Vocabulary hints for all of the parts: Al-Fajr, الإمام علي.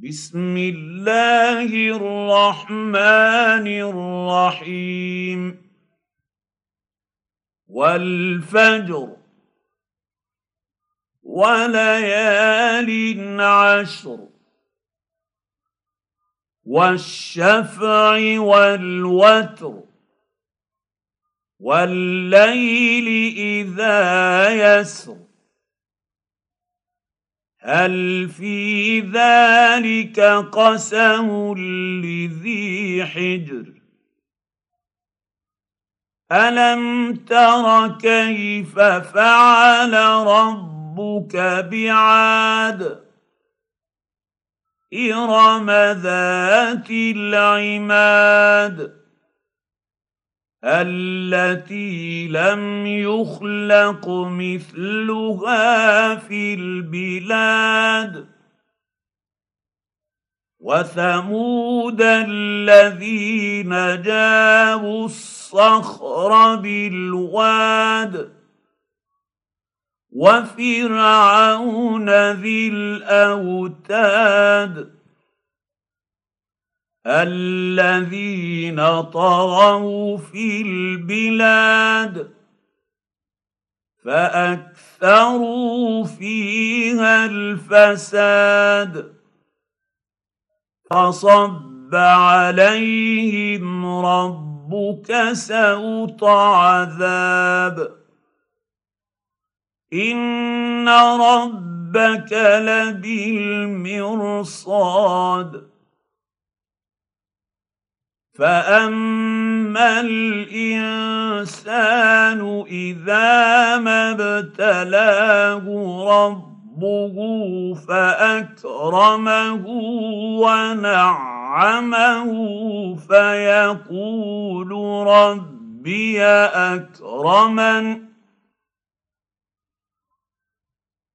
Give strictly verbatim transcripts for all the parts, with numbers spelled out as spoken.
بسم الله الرحمن الرحيم والفجر وليال عشر والشفع والوتر والليل إذا يسر هل في ذلك قسم لذي حجر ألم تر كيف فعل ربك بعاد إرم ذات العماد التي لم يخلق مثلها في البلاد وثمود الذين جابوا الصخر بالواد وفرعون ذي الأوتاد الذين طغوا في البلاد فأكثروا فيها الفساد فصب عليهم ربك سوط عذاب إن ربك لبالمرصاد فأما الإنسان إذا ما ابتلاه ربه فأكرمه ونعمه فيقول ربي أكرمن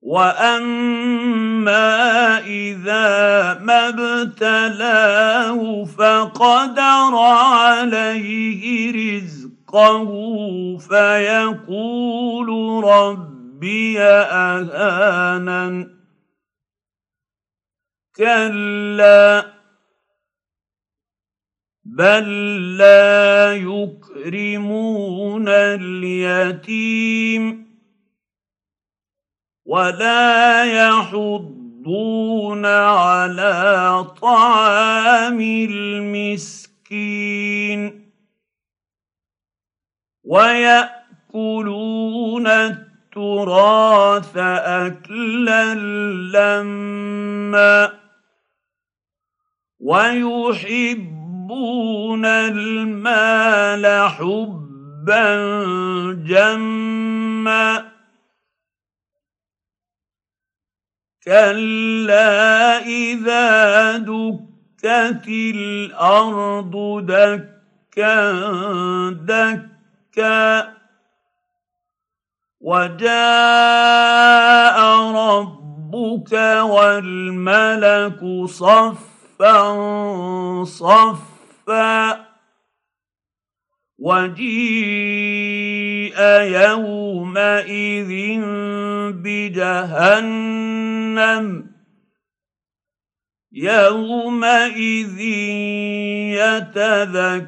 وأما إذا ما ابتلاه فقدر عليه رزقه فيقول ربي أهانن كلا بل لا يكرمون اليتيم ولا يحضون على طعام المسكين ويأكلون التراث أكلا لما ويحبون المال حبا جما كلا إذا دكت الأرض دكا دكا وجاء ربك والملك صفا صفا وجيء يومئذ بجهنم يومئذ يتذكر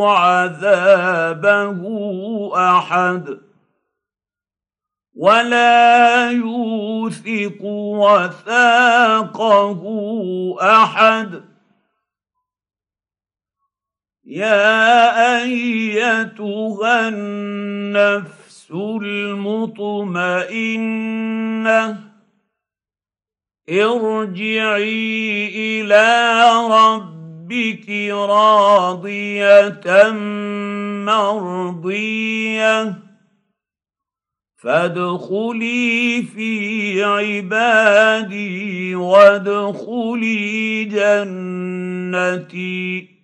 عذابه أحد ولا يوثق وثاقه أحد يا أيتها النفس المطمئنة ارجعي إلى ربك راضية مرضية فادخلي في عبادي وادخلي جنتي.